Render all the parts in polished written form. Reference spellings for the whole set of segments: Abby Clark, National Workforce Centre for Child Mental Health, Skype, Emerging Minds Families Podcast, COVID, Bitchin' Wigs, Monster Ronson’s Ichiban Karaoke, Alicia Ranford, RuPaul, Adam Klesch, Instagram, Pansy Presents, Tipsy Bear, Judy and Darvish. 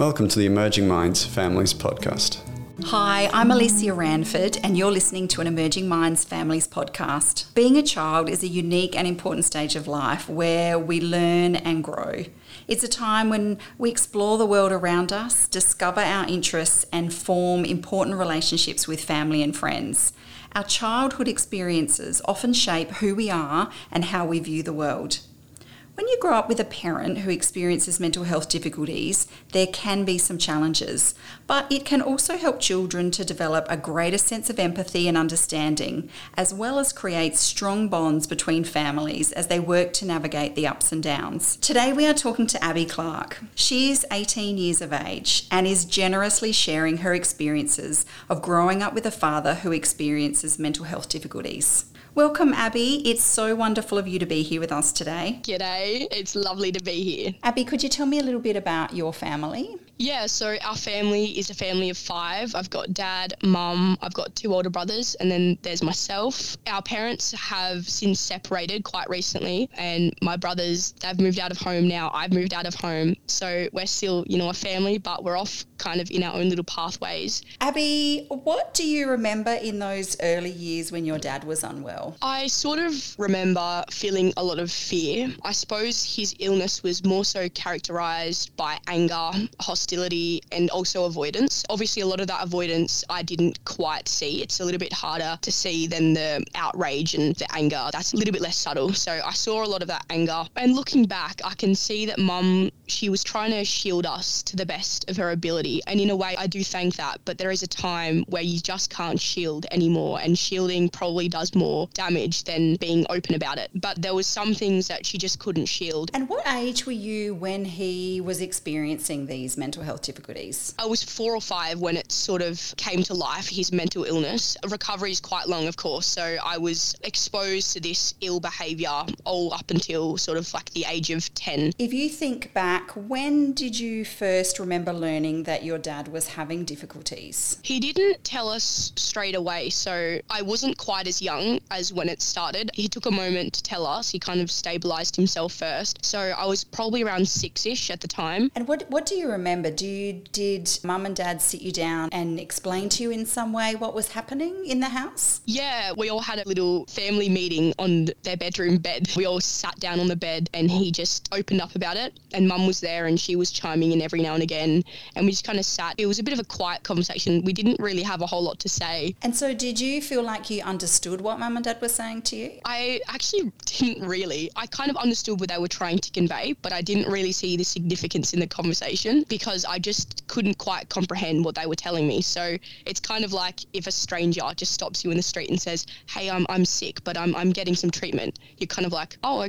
Welcome to the Emerging Minds Families Podcast. Hi, I'm Alicia Ranford and you're listening to an Emerging Minds Families podcast. Being a child is a unique and important stage of life where we learn and grow. It's a time when we explore the world around us, discover our interests and form important relationships with family and friends. Our childhood experiences often shape who we are and how we view the world. When you grow up with a parent who experiences mental health difficulties, there can be some challenges, but it can also help children to develop a greater sense of empathy and understanding, as well as create strong bonds between families as they work to navigate the ups and downs. Today we are talking to Abby Clark. She is 18 years of age and is generously sharing her experiences of growing up with a father who experiences mental health difficulties. Welcome, Abby. It's so wonderful of you to be here with us today. G'day. It's lovely to be here. Abby, could you tell me a little bit about your family? Yeah, so our family is a family of five. I've got dad, mum, I've got two older brothers, and then there's myself. Our parents have since separated quite recently, and my brothers, they've moved out of home now. I've moved out of home. So we're still, a family, but we're off kind of in our own little pathways. Abby, what do you remember in those early years when your dad was unwell? I sort of remember feeling a lot of fear. I suppose his illness was more so characterised by anger, hostility and also avoidance. Obviously, a lot of that avoidance I didn't quite see. It's a little bit harder to see than the outrage and the anger. That's a little bit less subtle. So I saw a lot of that anger. And looking back, I can see that Mum, she was trying to shield us to the best of her ability. And in a way, I do thank that. But there is a time where you just can't shield anymore. And shielding probably does more damage than being open about it. But there was some things that she just couldn't shield. And what age were you when he was experiencing these mental health difficulties? I was 4 or 5 when it sort of came to life, his mental illness. Recovery is quite long, of course. So I was exposed to this ill behaviour all up until sort of like the age of 10. If you think back, when did you first remember learning that your dad was having difficulties? He didn't tell us straight away. So I wasn't quite as young as when it started. He took a moment to tell us. He kind of stabilised himself first. So I was probably around 6-ish at the time. And what do you remember? Did Mum and Dad sit you down and explain to you in some way what was happening in the house? Yeah, we all had a little family meeting on their bedroom bed. We all sat down on the bed and he just opened up about it. And Mum was there and she was chiming in every now and again. And we just kind of sat. It was a bit of a quiet conversation. We didn't really have a whole lot to say. And so did you feel like you understood what Mum and Dad was saying to you? I actually didn't really. I kind of understood what they were trying to convey, but I didn't really see the significance in the conversation because I just couldn't quite comprehend what they were telling me. So it's kind of like if a stranger just stops you in the street and says, hey, I'm sick, but I'm getting some treatment. You're kind of like, oh,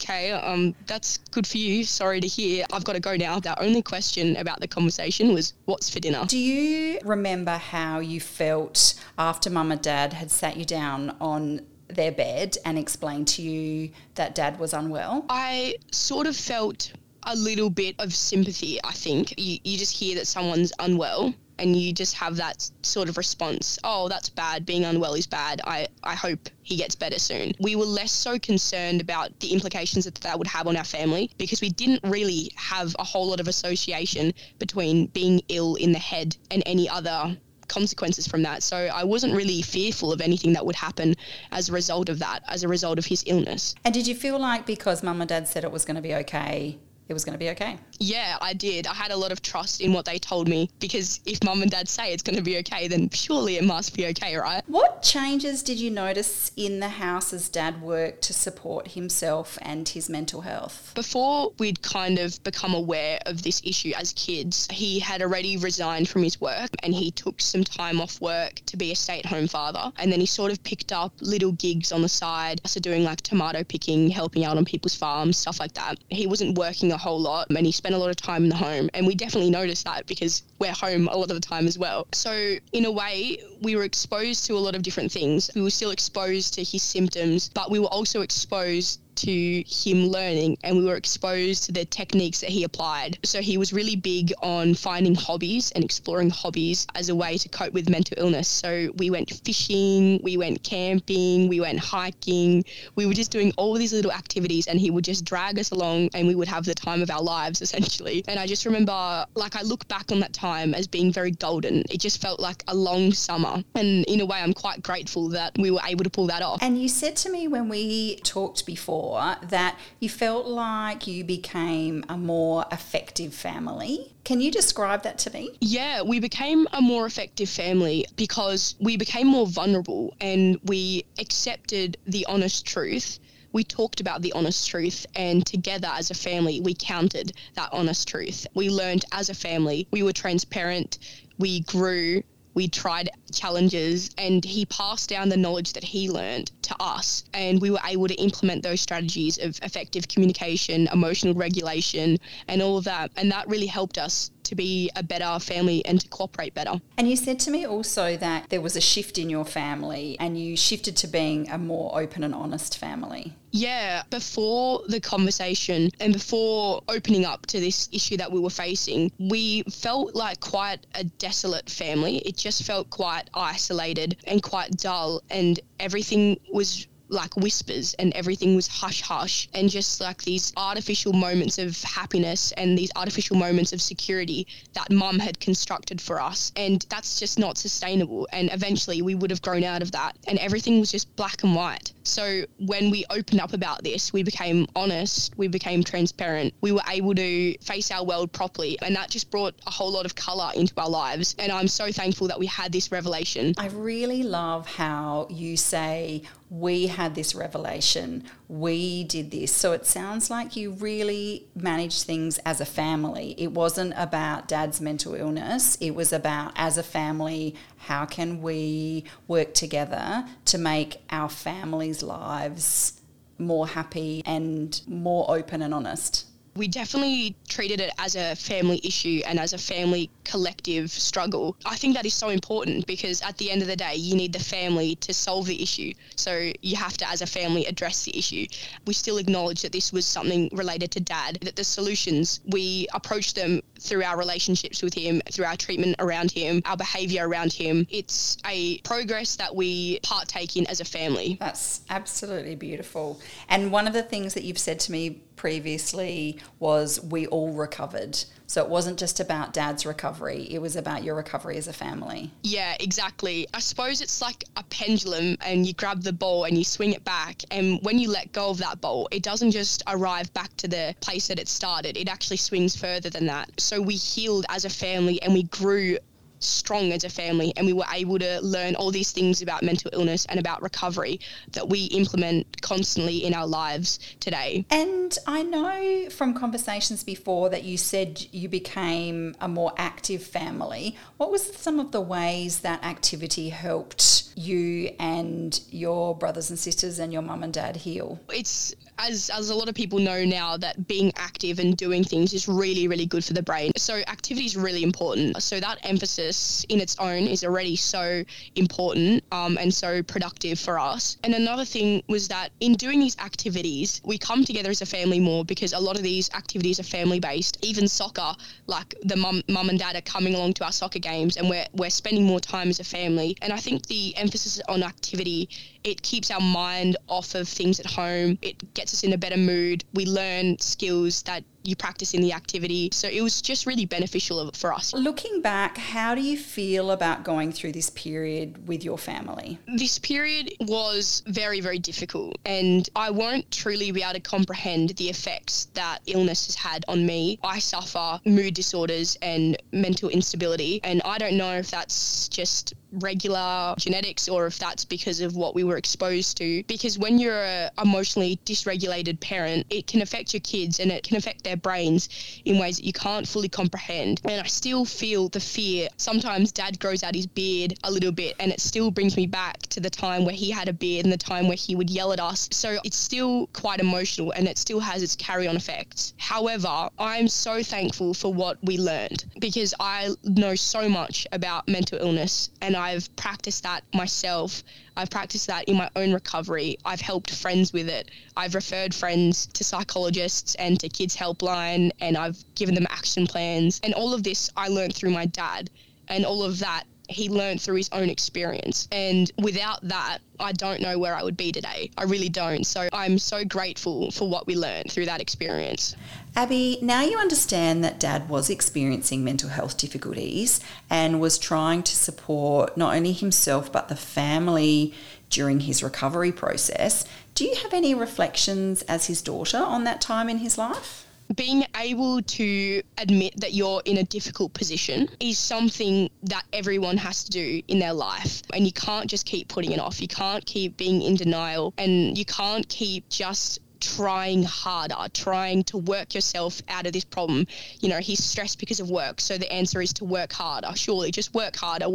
okay, that's good for you. Sorry to hear. I've got to go now. The only question about the conversation was, what's for dinner? Do you remember how you felt after Mum and Dad had sat you down on their bed and explained to you that Dad was unwell? I sort of felt a little bit of sympathy, I think. You just hear that someone's unwell and you just have that sort of response. Oh, that's bad. Being unwell is bad. I hope he gets better soon. We were less so concerned about the implications that that would have on our family because we didn't really have a whole lot of association between being ill in the head and any other consequences from that. So I wasn't really fearful of anything that would happen as a result of that, as a result of his illness. And did you feel like because Mum and Dad said it was going to be okay, it was going to be okay? Yeah, I did. I had a lot of trust in what they told me because if Mum and Dad say it's going to be okay, then surely it must be okay, right? What changes did you notice in the house as Dad worked to support himself and his mental health? Before we'd kind of become aware of this issue as kids, he had already resigned from his work and he took some time off work to be a stay-at-home father. And then he sort of picked up little gigs on the side, so doing like tomato picking, helping out on people's farms, stuff like that. He wasn't working a whole lot and he spent a lot of time in the home, and we definitely noticed that because we're home a lot of the time as well. So in a way we were exposed to a lot of different things. We were still exposed to his symptoms, but we were also exposed to him learning, and we were exposed to the techniques that he applied. So he was really big on finding hobbies and exploring hobbies as a way to cope with mental illness. So we went fishing, we went camping, we went hiking. We were just doing all these little activities, and he would just drag us along, and we would have the time of our lives, essentially. And I just remember, like, I look back on that time as being very golden. It just felt like a long summer. And in a way, I'm quite grateful that we were able to pull that off. And you said to me when we talked before that you felt like you became a more effective family. Can you describe that to me? Yeah, we became a more effective family because we became more vulnerable and we accepted the honest truth. We talked about the honest truth, and together as a family, we counted that honest truth. We learned as a family, we were transparent, we grew, we tried challenges, and he passed down the knowledge that he learned to us, and we were able to implement those strategies of effective communication, emotional regulation, and all of that. And that really helped us to be a better family and to cooperate better. And you said to me also that there was a shift in your family and you shifted to being a more open and honest family. Yeah, before the conversation and before opening up to this issue that we were facing, we felt like quite a desolate family. It just felt quite isolated and quite dull, and everything was like whispers and everything was hush-hush, and just like these artificial moments of happiness and these artificial moments of security that mum had constructed for us. And that's just not sustainable. And eventually we would have grown out of that, and everything was just black and white. So when we opened up about this, we became honest, we became transparent, we were able to face our world properly, and that just brought a whole lot of colour into our lives. And I'm so thankful that we had this revelation. I really love how you say, we had this revelation, we did this. So it sounds like you really managed things as a family. It wasn't about dad's mental illness. It was about, as a family, how can we work together to make our family's lives more happy and more open and honest? We definitely treated it as a family issue and as a family collective struggle. I think that is so important, because at the end of the day, you need the family to solve the issue. So you have to, as a family, address the issue. We still acknowledge that this was something related to dad, that the solutions, we approach them through our relationships with him, through our treatment around him, our behaviour around him. It's a progress that we partake in as a family. That's absolutely beautiful. And one of the things that you've said to me previously was, we all recovered. So it wasn't just about dad's recovery, it was about your recovery as a family. Yeah, exactly. I suppose it's like a pendulum, and you grab the ball and you swing it back, and when you let go of that ball, it doesn't just arrive back to the place that it started, it actually swings further than that. So we healed as a family and we grew strong as a family, and we were able to learn all these things about mental illness and about recovery that we implement constantly in our lives today. And I know from conversations before that you said you became a more active family. What was some of the ways that activity helped you and your brothers and sisters and your mum and dad heal? It's as a lot of people know now that being active and doing things is really, really good for the brain. So activity is really important. So that emphasis in its own is already so important and so productive for us. And another thing was that in doing these activities, we come together as a family more, because a lot of these activities are family-based. Even soccer, like the mum and dad are coming along to our soccer games, and we're spending more time as a family. And I think the emphasis on activity, it keeps our mind off of things at home. It gets us in a better mood. We learn skills that you practice in the activity. So it was just really beneficial for us. Looking back, how do you feel about going through this period with your family? This period was very, very difficult, and I won't truly be able to comprehend the effects that illness has had on me. I suffer mood disorders and mental instability, and I don't know if that's just regular genetics or if that's because of what we were exposed to. Because when you're an emotionally dysregulated parent, it can affect your kids and it can affect their their brains in ways that you can't fully comprehend. And I still feel the fear. Sometimes Dad grows out his beard a little bit, and it still brings me back to the time where he had a beard and the time where he would yell at us. So it's still quite emotional, and it still has its carry-on effects. However, I'm so thankful for what we learned, because I know so much about mental illness, and I've practiced that myself. I've practiced that in my own recovery. I've helped friends with it. I've referred friends to psychologists and to Kids Helpline, and I've given them action plans. And all of this I learned through my dad, and all of that he learned through his own experience. And without that, I don't know where I would be today. I really don't. So I'm so grateful for what we learned through that experience. Abby, now you understand that Dad was experiencing mental health difficulties and was trying to support not only himself but the family during his recovery process. Do you have any reflections as his daughter on that time in his life? Being able to admit that you're in a difficult position is something that everyone has to do in their life. And you can't just keep putting it off. You can't keep being in denial, and you can't keep just trying harder, trying to work yourself out of this problem. You know, he's stressed because of work. So the answer is to work harder. Surely just work harder,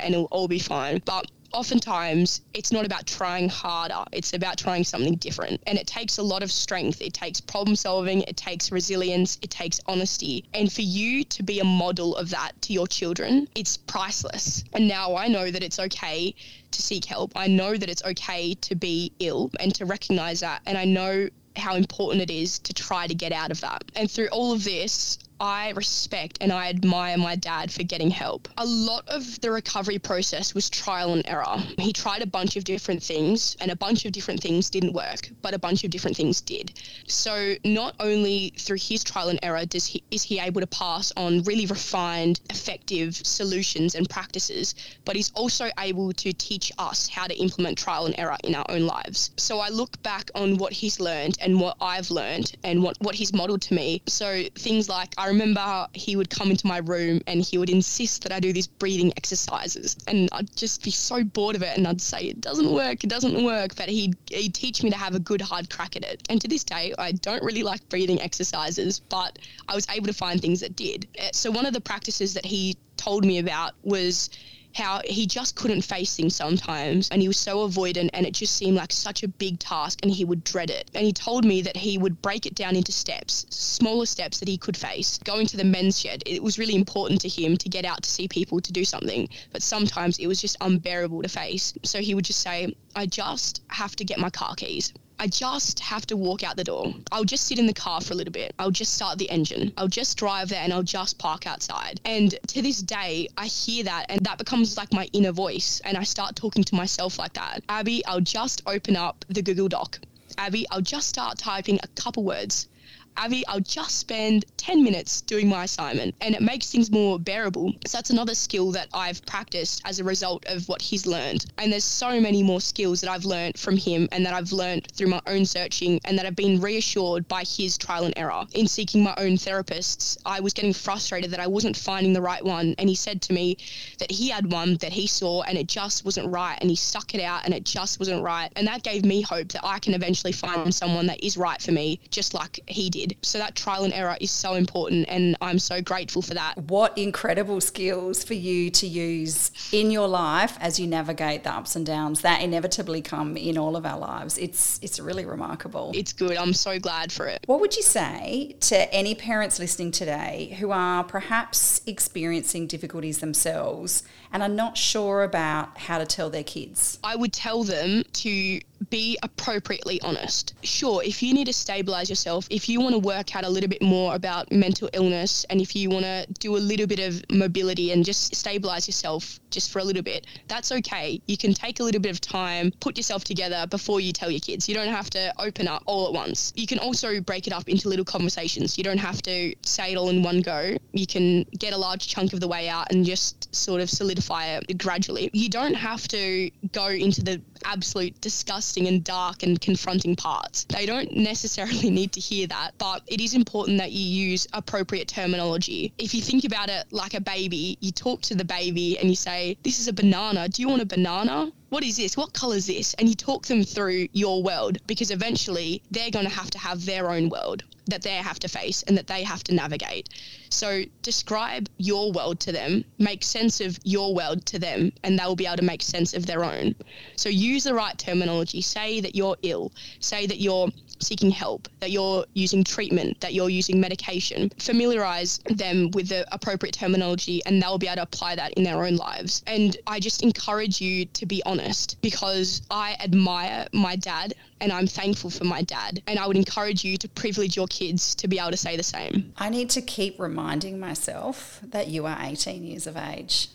and it'll all be fine. But oftentimes, it's not about trying harder. It's about trying something different. And it takes a lot of strength. It takes problem solving. It takes resilience. It takes honesty. And for you to be a model of that to your children, it's priceless. And now I know that it's okay to seek help. I know that it's okay to be ill and to recognize that. And I know how important it is to try to get out of that. And through all of this, I respect and I admire my dad for getting help. A lot of the recovery process was trial and error. He tried a bunch of different things, and a bunch of different things didn't work, but a bunch of different things did. So not only through his trial and error is he able to pass on really refined, effective solutions and practices, but he's also able to teach us how to implement trial and error in our own lives. So I look back on what he's learned and what I've learned and what he's modeled to me. So things like, I remember he would come into my room and he would insist that I do these breathing exercises, and I'd just be so bored of it, and I'd say, it doesn't work, but he'd teach me to have a good hard crack at it. And to this day, I don't really like breathing exercises, but I was able to find things that did. So one of the practices that he told me about was how he just couldn't face things sometimes, and he was so avoidant, and it just seemed like such a big task, and he would dread it. And he told me that he would break it down into steps, smaller steps that he could face. Going to the men's shed, it was really important to him to get out to see people, to do something, but sometimes it was just unbearable to face. So he would just say, I just have to get my car keys. I just have to walk out the door. I'll just sit in the car for a little bit. I'll just start the engine. I'll just drive there, and I'll just park outside. And to this day, I hear that, and that becomes like my inner voice, and I start talking to myself like that. Abby, I'll just open up the Google Doc. Abby, I'll just start typing a couple words. Abby, I'll just spend 10 minutes doing my assignment, and it makes things more bearable. So that's another skill that I've practiced as a result of what he's learned. And there's so many more skills that I've learned from him, and that I've learned through my own searching, and that I've been reassured by his trial and error. In seeking my own therapists, I was getting frustrated that I wasn't finding the right one. And he said to me that he had one that he saw, and it just wasn't right. And he stuck it out, and it just wasn't right. And that gave me hope that I can eventually find someone that is right for me, just like he did. So that trial and error is so important, and I'm so grateful for that. What incredible skills for you to use in your life as you navigate the ups and downs that inevitably come in all of our lives. It's really remarkable. It's good. I'm so glad for it. What would you say to any parents listening today who are perhaps experiencing difficulties themselves and are not sure about how to tell their kids? I would tell them to be appropriately honest. Sure, if you need to stabilise yourself, if you want to work out a little bit more about mental illness, and if you want to do a little bit of mobility and just stabilise yourself just for a little bit, that's okay. You can take a little bit of time, put yourself together before you tell your kids. You don't have to open up all at once. You can also break it up into little conversations. You don't have to say it all in one go. You can get a large chunk of the way out and just sort of solidify it gradually. You don't have to go into the absolute disgusting and dark and confronting parts. They don't necessarily need to hear that, but it is important that you use appropriate terminology. If you think about it like a baby, you talk to the baby and you say, this is a banana. Do you want a banana? What is this? What colour is this? And you talk them through your world, because eventually they're going to have their own world. that they have to face and that they have to navigate. So describe your world to them, make sense of your world to them, and they'll be able to make sense of their own. So use the right terminology. Say that you're ill, say that you're seeking help, that you're using treatment, that you're using medication. Familiarise them with the appropriate terminology and they'll be able to apply that in their own lives. And I just encourage you to be honest, because I admire my dad and I'm thankful for my dad. And I would encourage you to privilege your kids to be able to say the same. I need to keep reminding myself that you are 18 years of age.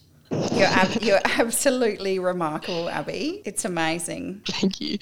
You're absolutely remarkable, Abby. It's amazing. Thank you.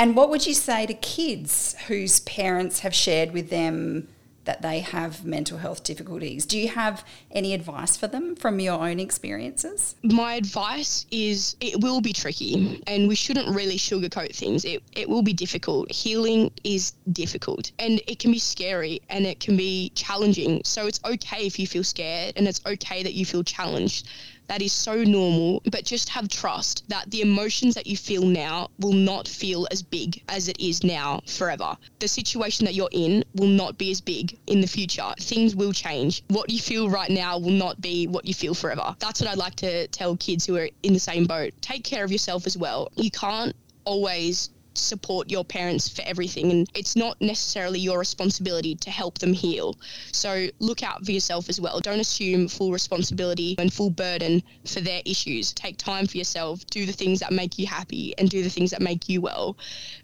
And what would you say to kids whose parents have shared with them that they have mental health difficulties? Do you have any advice for them from your own experiences? My advice is it will be tricky and we shouldn't really sugarcoat things. It will be difficult. Healing is difficult and it can be scary and it can be challenging. So it's okay if you feel scared and it's okay that you feel challenged. That is so normal, but just have trust that the emotions that you feel now will not feel as big as it is now forever. The situation that you're in will not be as big in the future. Things will change. What you feel right now will not be what you feel forever. That's what I'd like to tell kids who are in the same boat. Take care of yourself as well. You can't always support your parents for everything, and it's not necessarily your responsibility to help them heal. So look out for yourself as well. Don't assume full responsibility and full burden for their issues. Take time for yourself, do the things that make you happy and do the things that make you well,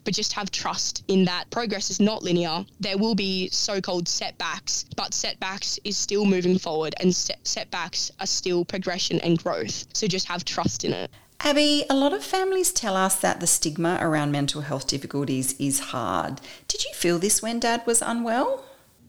but just have trust in that progress is not linear. There will be so-called setbacks, but setbacks is still moving forward and setbacks are still progression and growth. So just have trust in it. Abby, a lot of families tell us that the stigma around mental health difficulties is hard. Did you feel this when Dad was unwell?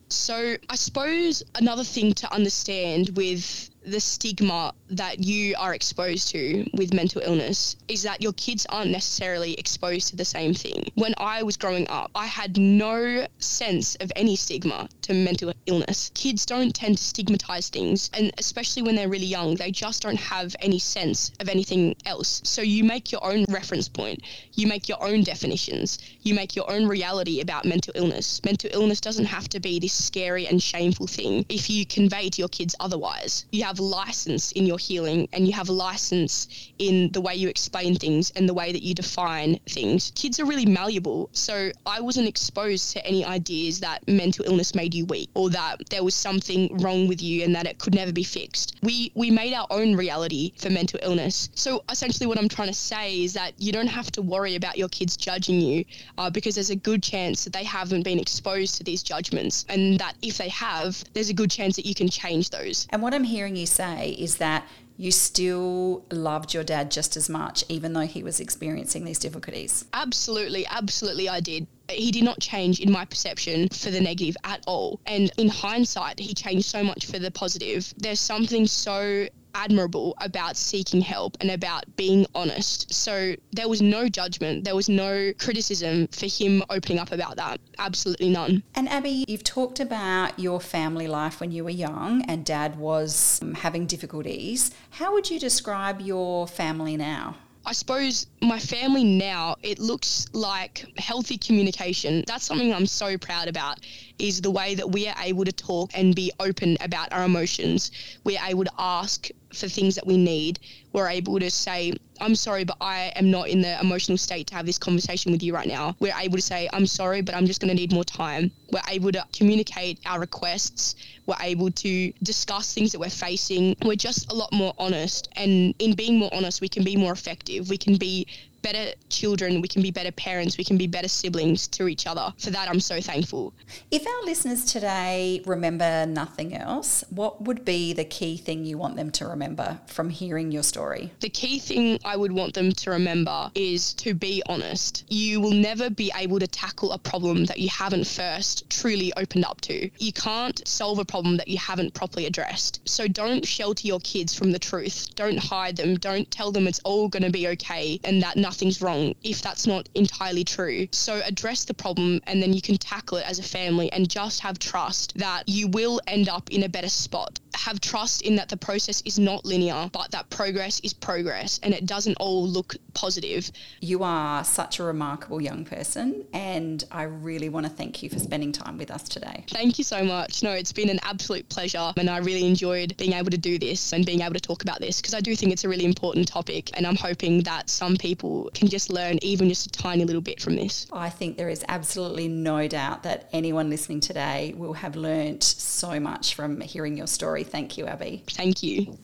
So I suppose another thing to understand with the stigma that you are exposed to with mental illness is that your kids aren't necessarily exposed to the same thing. When I was growing up, I had no sense of any stigma to mental illness. Kids don't tend to stigmatize things, and especially when they're really young, they just don't have any sense of anything else. So you make your own reference point, you make your own definitions, you make your own reality about mental illness. Mental illness doesn't have to be this scary and shameful thing if you convey to your kids otherwise. You have a license in your healing and you have a license in the way you explain things and the way that you define things. Kids are really malleable, so I wasn't exposed to any ideas that mental illness made you weak or that there was something wrong with you and that it could never be fixed. We made our own reality for mental illness. So essentially what I'm trying to say is that you don't have to worry about your kids judging you because there's a good chance that they haven't been exposed to these judgments, and that if they have, there's a good chance that you can change those. And what I'm hearing you say is that you still loved your dad just as much, even though he was experiencing these difficulties. Absolutely, absolutely I did. He did not change in my perception for the negative at all. And in hindsight, he changed so much for the positive. There's something so admirable about seeking help and about being honest. So there was no judgment, there was no criticism for him opening up about that. Absolutely none. And Abby, you've talked about your family life when you were young and Dad was having difficulties. How would you describe your family now? I suppose my family now, it looks like healthy communication. That's something I'm so proud about, is the way that we are able to talk and be open about our emotions. We're able to ask for things that we need. We're able to say, I'm sorry, but I am not in the emotional state to have this conversation with you right now. We're able to say, I'm sorry, but I'm just going to need more time. We're able to communicate our requests. We're able to discuss things that we're facing. We're just a lot more honest. And in being more honest, we can be more effective. We can be better children, we can be better parents, we can be better siblings to each other. For that, I'm so thankful. If our listeners today remember nothing else, what would be the key thing you want them to remember from hearing your story? The key thing I would want them to remember is to be honest. You will never be able to tackle a problem that you haven't first truly opened up to. You can't solve a problem that you haven't properly addressed. So don't shelter your kids from the truth. Don't hide them. Don't tell them it's all going to be okay and that nothing's wrong if that's not entirely true. So address the problem and then you can tackle it as a family, and just have trust that you will end up in a better spot. have trust in that the process is not linear, but that progress is progress and it doesn't all look positive. You are such a remarkable young person, and I really want to thank you for spending time with us today. Thank you so much. No, it's been an absolute pleasure, and I really enjoyed being able to do this and being able to talk about this, because I do think it's a really important topic, and I'm hoping that some people can just learn even just a tiny little bit from this. I think there is absolutely no doubt that anyone listening today will have learnt so much from hearing your story. Thank you, Abby. Thank you.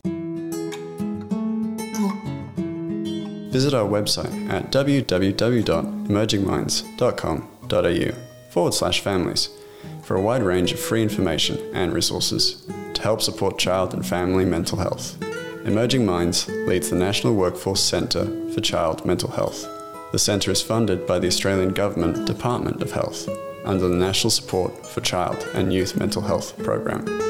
Visit our website at www.emergingminds.com.au/families for a wide range of free information and resources to help support child and family mental health. Emerging Minds leads the National Workforce Centre for Child Mental Health. The centre is funded by the Australian Government Department of Health under the National Support for Child and Youth Mental Health Program.